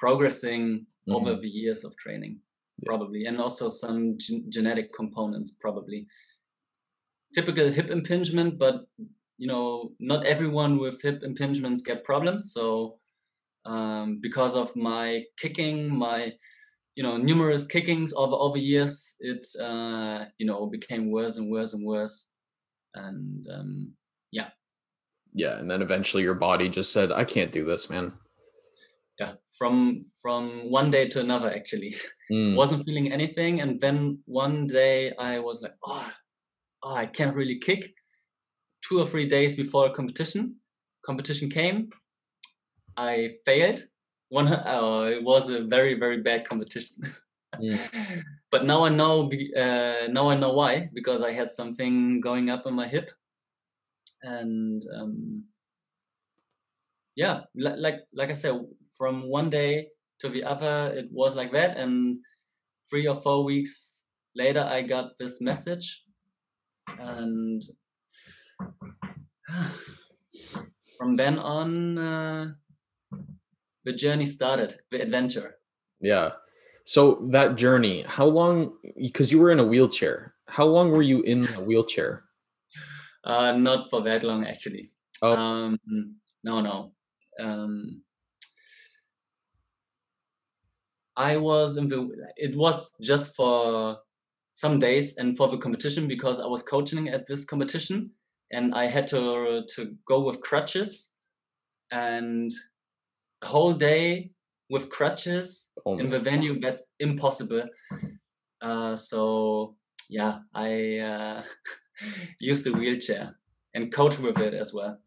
progressing over the years of training, probably. And also some genetic components, probably. Typical hip impingement, but, not everyone with hip impingements get problems. So because of my kicking, numerous kickings over years, it, became worse and worse and worse. And yeah, and then eventually your body just said, I can't do this, man. Yeah, from one day to another, actually. Wasn't feeling anything, and then one day I was like, oh, I can't really kick. 2 or 3 days before a competition came, I failed. It was a very, very bad competition. But now I know. Now I know why, because I had something going up in my hip, and like I said, from one day to the other, it was like that. And 3 or 4 weeks later, I got this message, and from then on, the journey started, the adventure. Yeah. So that journey, how long, because you were in a wheelchair, how long were you in the wheelchair? Not for that long, actually. Oh. No. I was it was just for some days and for the competition, because I was coaching at this competition and I had to go with crutches, and the whole day with crutches in the venue, that's impossible. I used the wheelchair and coach with it as well.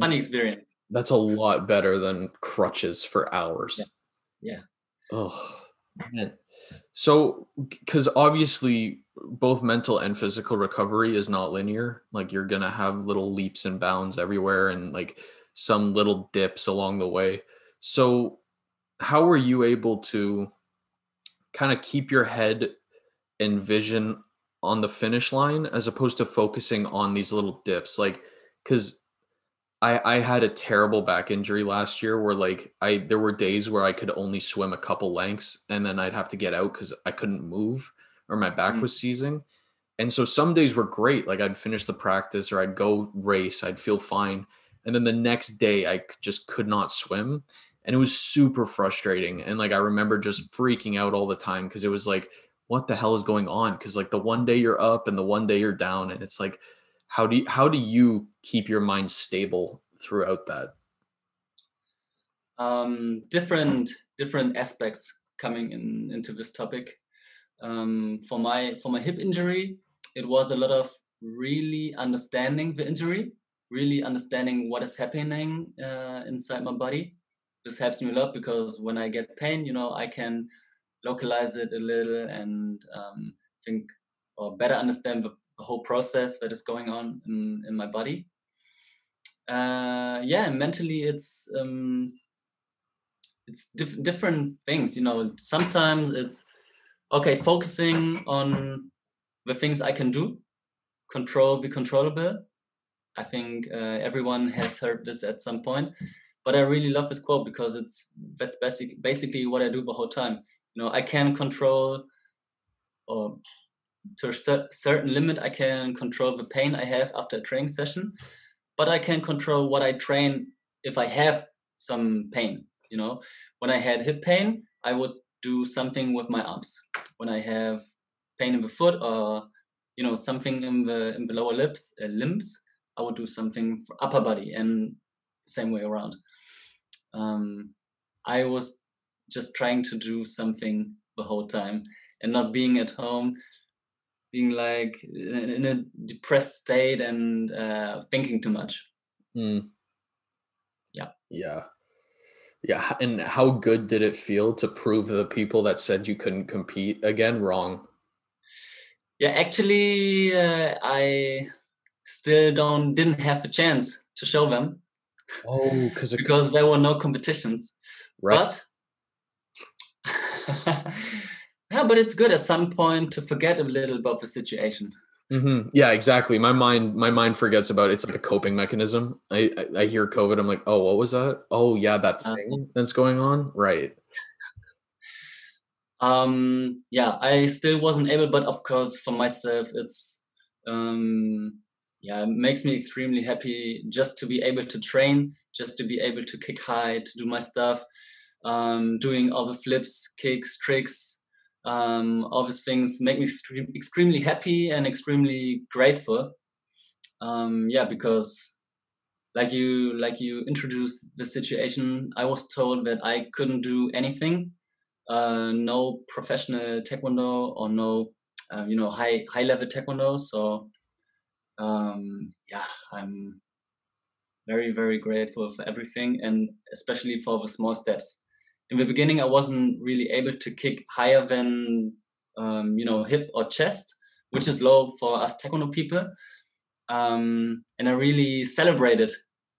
Funny experience. That's a lot better than crutches for hours. Yeah. Oh, man. So, because obviously both mental and physical recovery is not linear. Like, you're going to have little leaps and bounds everywhere and like some little dips along the way. So how were you able to kind of keep your head and vision on the finish line as opposed to focusing on these little dips? Like, because I had a terrible back injury last year where like there were days where I could only swim a couple lengths and then I'd have to get out because I couldn't move or my back was seizing. And so some days were great. Like, I'd finish the practice or I'd go race. I'd feel fine. And then the next day I just could not swim. And it was super frustrating. And like, I remember just freaking out all the time because it was like, what the hell is going on? Because like the one day you're up and the one day you're down. And it's like, how do you keep your mind stable throughout that? Different aspects coming into this topic. for my hip injury, it was a lot of really understanding the injury, really understanding what is happening inside my body. This helps me a lot because when I get pain, you know, I can localize it a little and think or better understand the whole process that is going on in my body. Yeah, and mentally it's different things, you know. Sometimes it's okay, focusing on the things I can do, control the controllable. I think everyone has heard this at some point, but I really love this quote because that's basically what I do the whole time. You know, I can control, or to a certain limit, I can control the pain I have after a training session, but I can control what I train if I have some pain. You know, when I had hip pain, I would do something with my arms. When I have pain in the foot or, you know, something in the lower limbs, I would do something for upper body, and same way around. I was just trying to do something the whole time and not being at home, being like in a depressed state and thinking too much. Mm. Yeah. Yeah. Yeah. And how good did it feel to prove the people that said you couldn't compete again wrong? Yeah, actually, I still didn't have the chance to show them. Oh, because there were no competitions. Right. But yeah, but it's good at some point to forget a little about the situation. Mm-hmm. Yeah, exactly. My mind forgets about it. It's like a coping mechanism. I hear COVID. I'm like, oh, what was that? Oh, yeah, that thing that's going on. Right. Yeah, I still wasn't able, but of course, for myself, it's yeah, it makes me extremely happy just to be able to train, just to be able to kick high, to do my stuff, doing all the flips, kicks, tricks. All these things make me extremely happy and extremely grateful. Yeah, because like you introduced the situation, I was told that I couldn't do anything, no professional Taekwondo or no, you know, high level Taekwondo. So yeah, I'm very, very grateful for everything, and especially for the small steps. In the beginning, I wasn't really able to kick higher than, you know, hip or chest, which is low for us Taekwondo people. And I really celebrated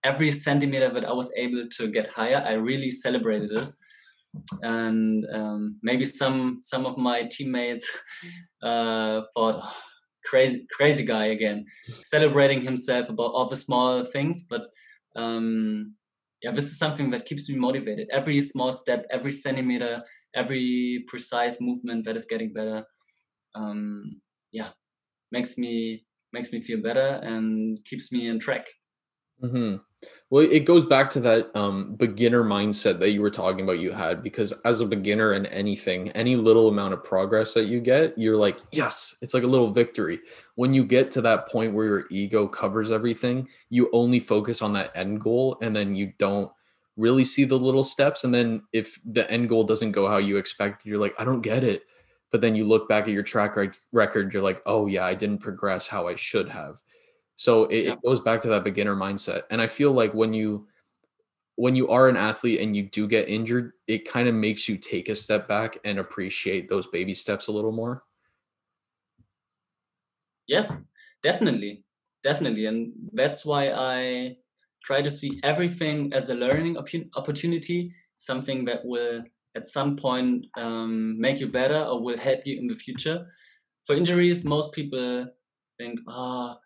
every centimeter that I was able to get higher. I really celebrated it. And maybe some of my teammates thought, oh, crazy guy again, celebrating himself about all the small things. But yeah, this is something that keeps me motivated. Every small step, every centimeter, every precise movement that is getting better, yeah, makes me feel better and keeps me on track. Mm-hmm. Well, it goes back to that beginner mindset that you were talking about you had, because as a beginner in anything, any little amount of progress that you get, you're like, yes, it's like a little victory. When you get to that point where your ego covers everything, you only focus on that end goal, and then you don't really see the little steps. And then if the end goal doesn't go how you expect, you're like, I don't get it. But then you look back at your track record, you're like, oh yeah, I didn't progress how I should have. So it goes back to that beginner mindset. And I feel like when you are an athlete and you do get injured, it kind of makes you take a step back and appreciate those baby steps a little more. Yes, definitely. Definitely. And that's why I try to see everything as a learning opportunity, something that will at some point make you better or will help you in the future. For injuries, most people think, ah,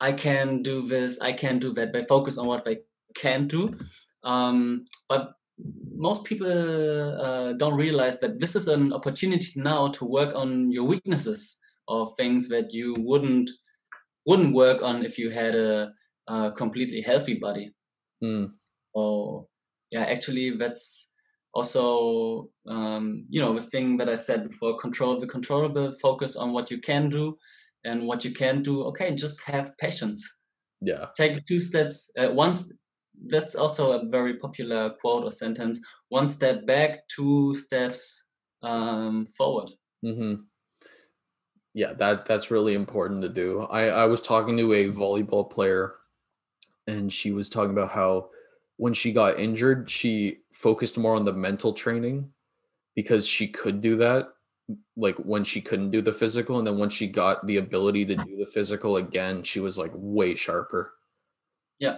I can do this, I can do that. They focus on what they can do. But most people don't realize that this is an opportunity now to work on your weaknesses or things that you wouldn't work on if you had a completely healthy body. Mm. Oh, yeah, actually that's also, you know, the thing that I said before, control the controllable, focus on what you can do. And what you can do, okay, just have patience. Yeah. Take two steps. Once, that's also a very popular quote or sentence. One step back, two steps forward. Mm-hmm. Yeah, that's really important to do. I was talking to a volleyball player, and she was talking about how when she got injured, she focused more on the mental training because she could do that, like when she couldn't do the physical. And then when she got the ability to do the physical again, she was like way sharper. Yeah.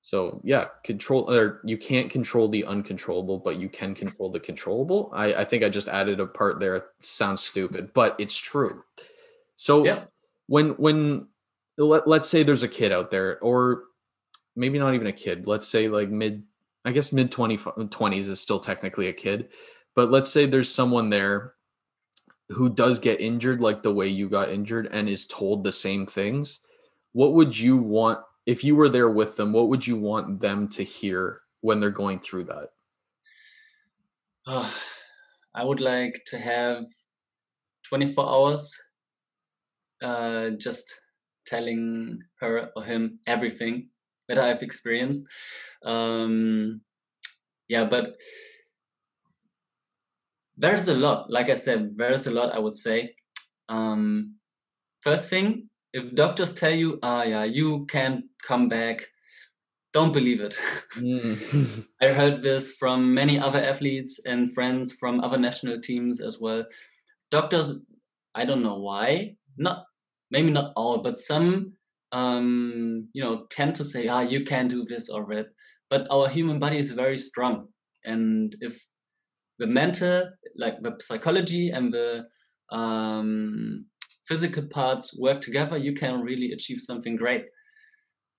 So yeah, control, or you can't control the uncontrollable, but you can control the controllable. I think I just added a part there. It sounds stupid, but it's true. So yeah. Let's say there's a kid out there, or maybe not even a kid, let's say like mid 20s is still technically a kid, but let's say there's someone there who does get injured like the way you got injured and is told the same things. What would you want if you were there with them? What would you want them to hear when they're going through that? I would like to have 24 hours just telling her or him everything that I've experienced. But there's a lot, like I said, I would say. First thing, if doctors tell you, you can't come back, don't believe it. I heard this from many other athletes and friends from other national teams as well. Doctors, I don't know why, maybe not all, but some, tend to say, you can't do this or that. But our human body is very strong. And if the mental, like the psychology and the physical parts work together, you can really achieve something great.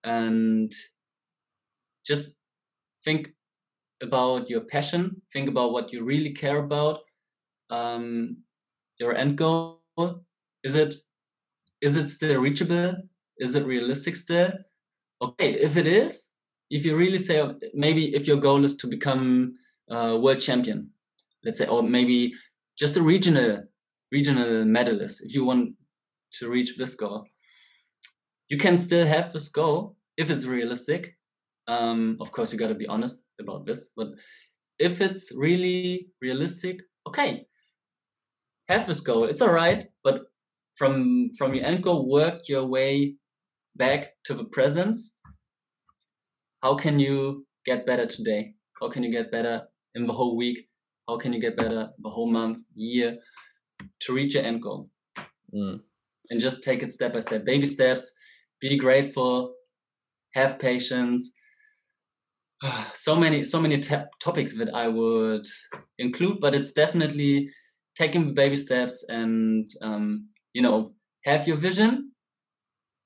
And just think about your passion, think about what you really care about, your end goal. Is it still reachable? Is it realistic still? Okay, if it is, if you really say, maybe if your goal is to become a world champion, let's say, or maybe just a regional medalist, if you want to reach this goal, you can still have this goal if it's realistic. Of course, you got to be honest about this, but if it's really realistic, okay, have this goal. It's all right, but from your end goal, work your way back to the present. How can you get better today? How can you get better in the whole week? How can you get better the whole month, year, to reach your end goal? And just take it step by step, baby steps, be grateful, have patience. So many topics that I would include, but it's definitely taking baby steps and, have your vision,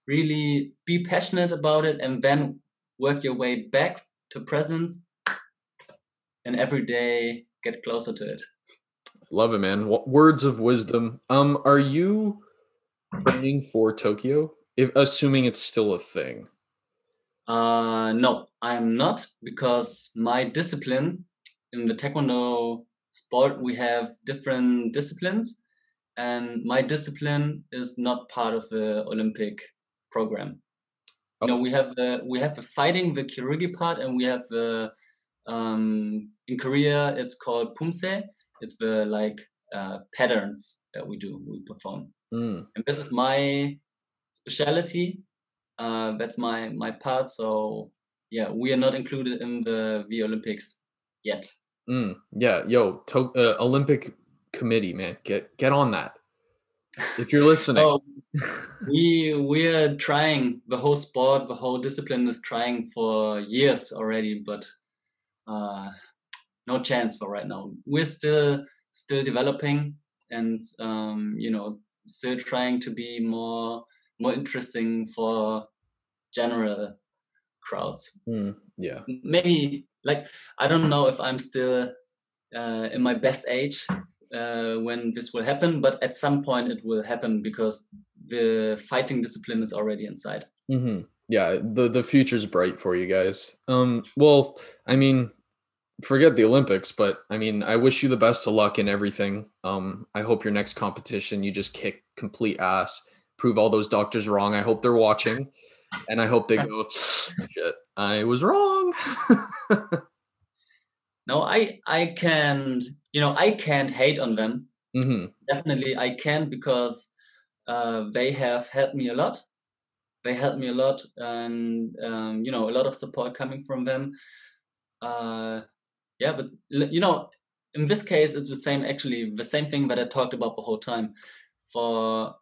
really be passionate about it, and then work your way back to presence and every day get closer to it. Love it, man. Words of wisdom. Are you training for Tokyo? Assuming it's still a thing. No, I'm not, because my discipline in the Taekwondo sport, we have different disciplines, and my discipline is not part of the Olympic program. Oh. No, we have the fighting, the Kyoryugi part, and we have the in Korea it's called Pumse. It's the patterns that we perform. And this is my specialty. That's my part. So yeah, we are not included in the Olympics yet. Yeah. Yo, Olympic committee, man, get on that. If you're listening, so we're trying, the whole sport, the whole discipline is trying for years already, but, no chance for right now. We're still developing and, still trying to be more interesting for general crowds. Yeah. Maybe, I don't know if I'm still in my best age when this will happen, but at some point it will happen because the fighting discipline is already inside. Mm-hmm. Yeah, the future's bright for you guys. Forget the Olympics, but I wish you the best of luck in everything. I hope your next competition, you just kick complete ass, prove all those doctors wrong. I hope they're watching, and I hope they go, shit, I was wrong. No, I can't hate on them Mm-hmm. Definitely I can, because they have helped me a lot. They helped me a lot, and you know, a lot of support coming from them. Yeah, but you know, in this case, it's the same, actually the same thing that I talked about the whole time. For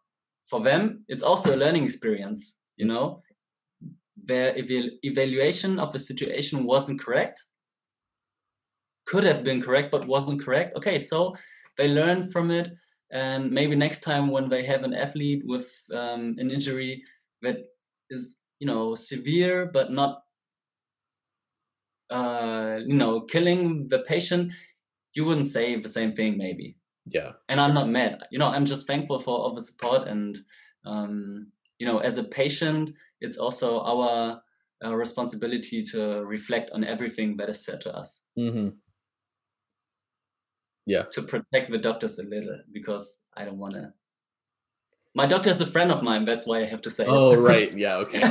them, it's also a learning experience. You know, their evaluation of the situation wasn't correct, could have been correct, but wasn't correct. Okay, so they learn from it, and maybe next time when they have an athlete with an injury that is, you know, severe but not, you know, killing the patient, you wouldn't say the same thing, maybe. Yeah. And I'm not mad. You know, I'm just thankful for all the support. And, you know, as a patient, it's also our responsibility to reflect on everything that is said to us. Mm-hmm. Yeah. To protect the doctors a little, because I don't want to. My doctor is a friend of mine. That's why I have to say. Oh, right. Yeah. Okay.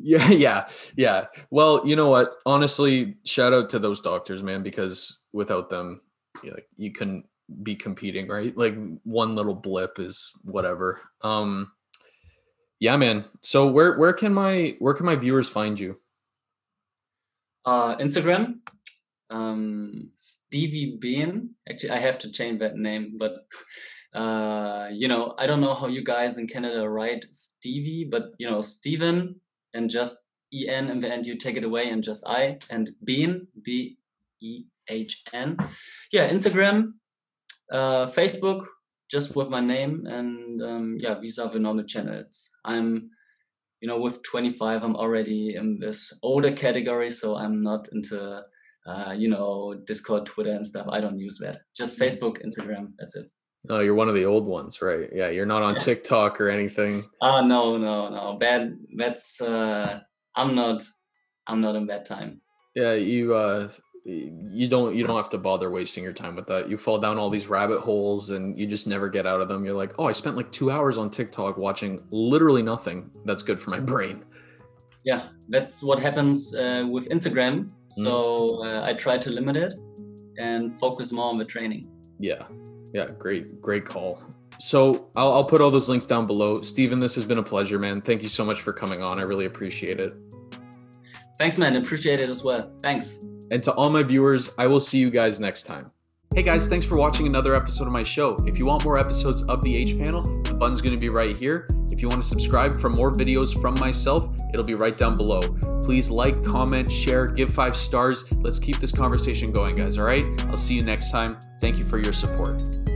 Yeah. Yeah. Yeah. Well, you know what? Honestly, shout out to those doctors, man, because without them, like, you couldn't be competing, right? Like, one little blip is whatever. Yeah, man. So where can my viewers find you? Instagram. Stevie Behn. Actually, I have to change that name, but you know, I don't know how you guys in Canada write Stevie, but you know, Steven and just E-N in the end, you take it away, and just I, and Behn, B-E-H-N. Yeah, Instagram, Facebook, just with my name, and yeah, these are the normal channels. I'm, you know, with 25, I'm already in this older category, so I'm not into, you know, Discord, Twitter and stuff. I don't use that. Just Facebook, Instagram, that's it. Oh, you're one of the old ones, right? Yeah, you're not on TikTok or anything. Oh, no. That's I'm not in that time. Yeah, you don't have to bother wasting your time with that. You fall down all these rabbit holes and you just never get out of them. You're like, oh, I spent like 2 hours on TikTok watching literally nothing that's good for my brain. Yeah, that's what happens with Instagram. So I try to limit it and focus more on the training. Yeah. Yeah, great call. So I'll put all those links down below. Steven, this has been a pleasure, man. Thank you so much for coming on. I really appreciate it. Thanks, man. Appreciate it as well. Thanks. And to all my viewers, I will see you guys next time. Hey guys, thanks for watching another episode of my show. If you want more episodes of the H-Panel, the button's going to be right here. If you want to subscribe for more videos from myself, it'll be right down below. Please like, comment, share, give 5 stars. Let's keep this conversation going, guys, all right? I'll see you next time. Thank you for your support.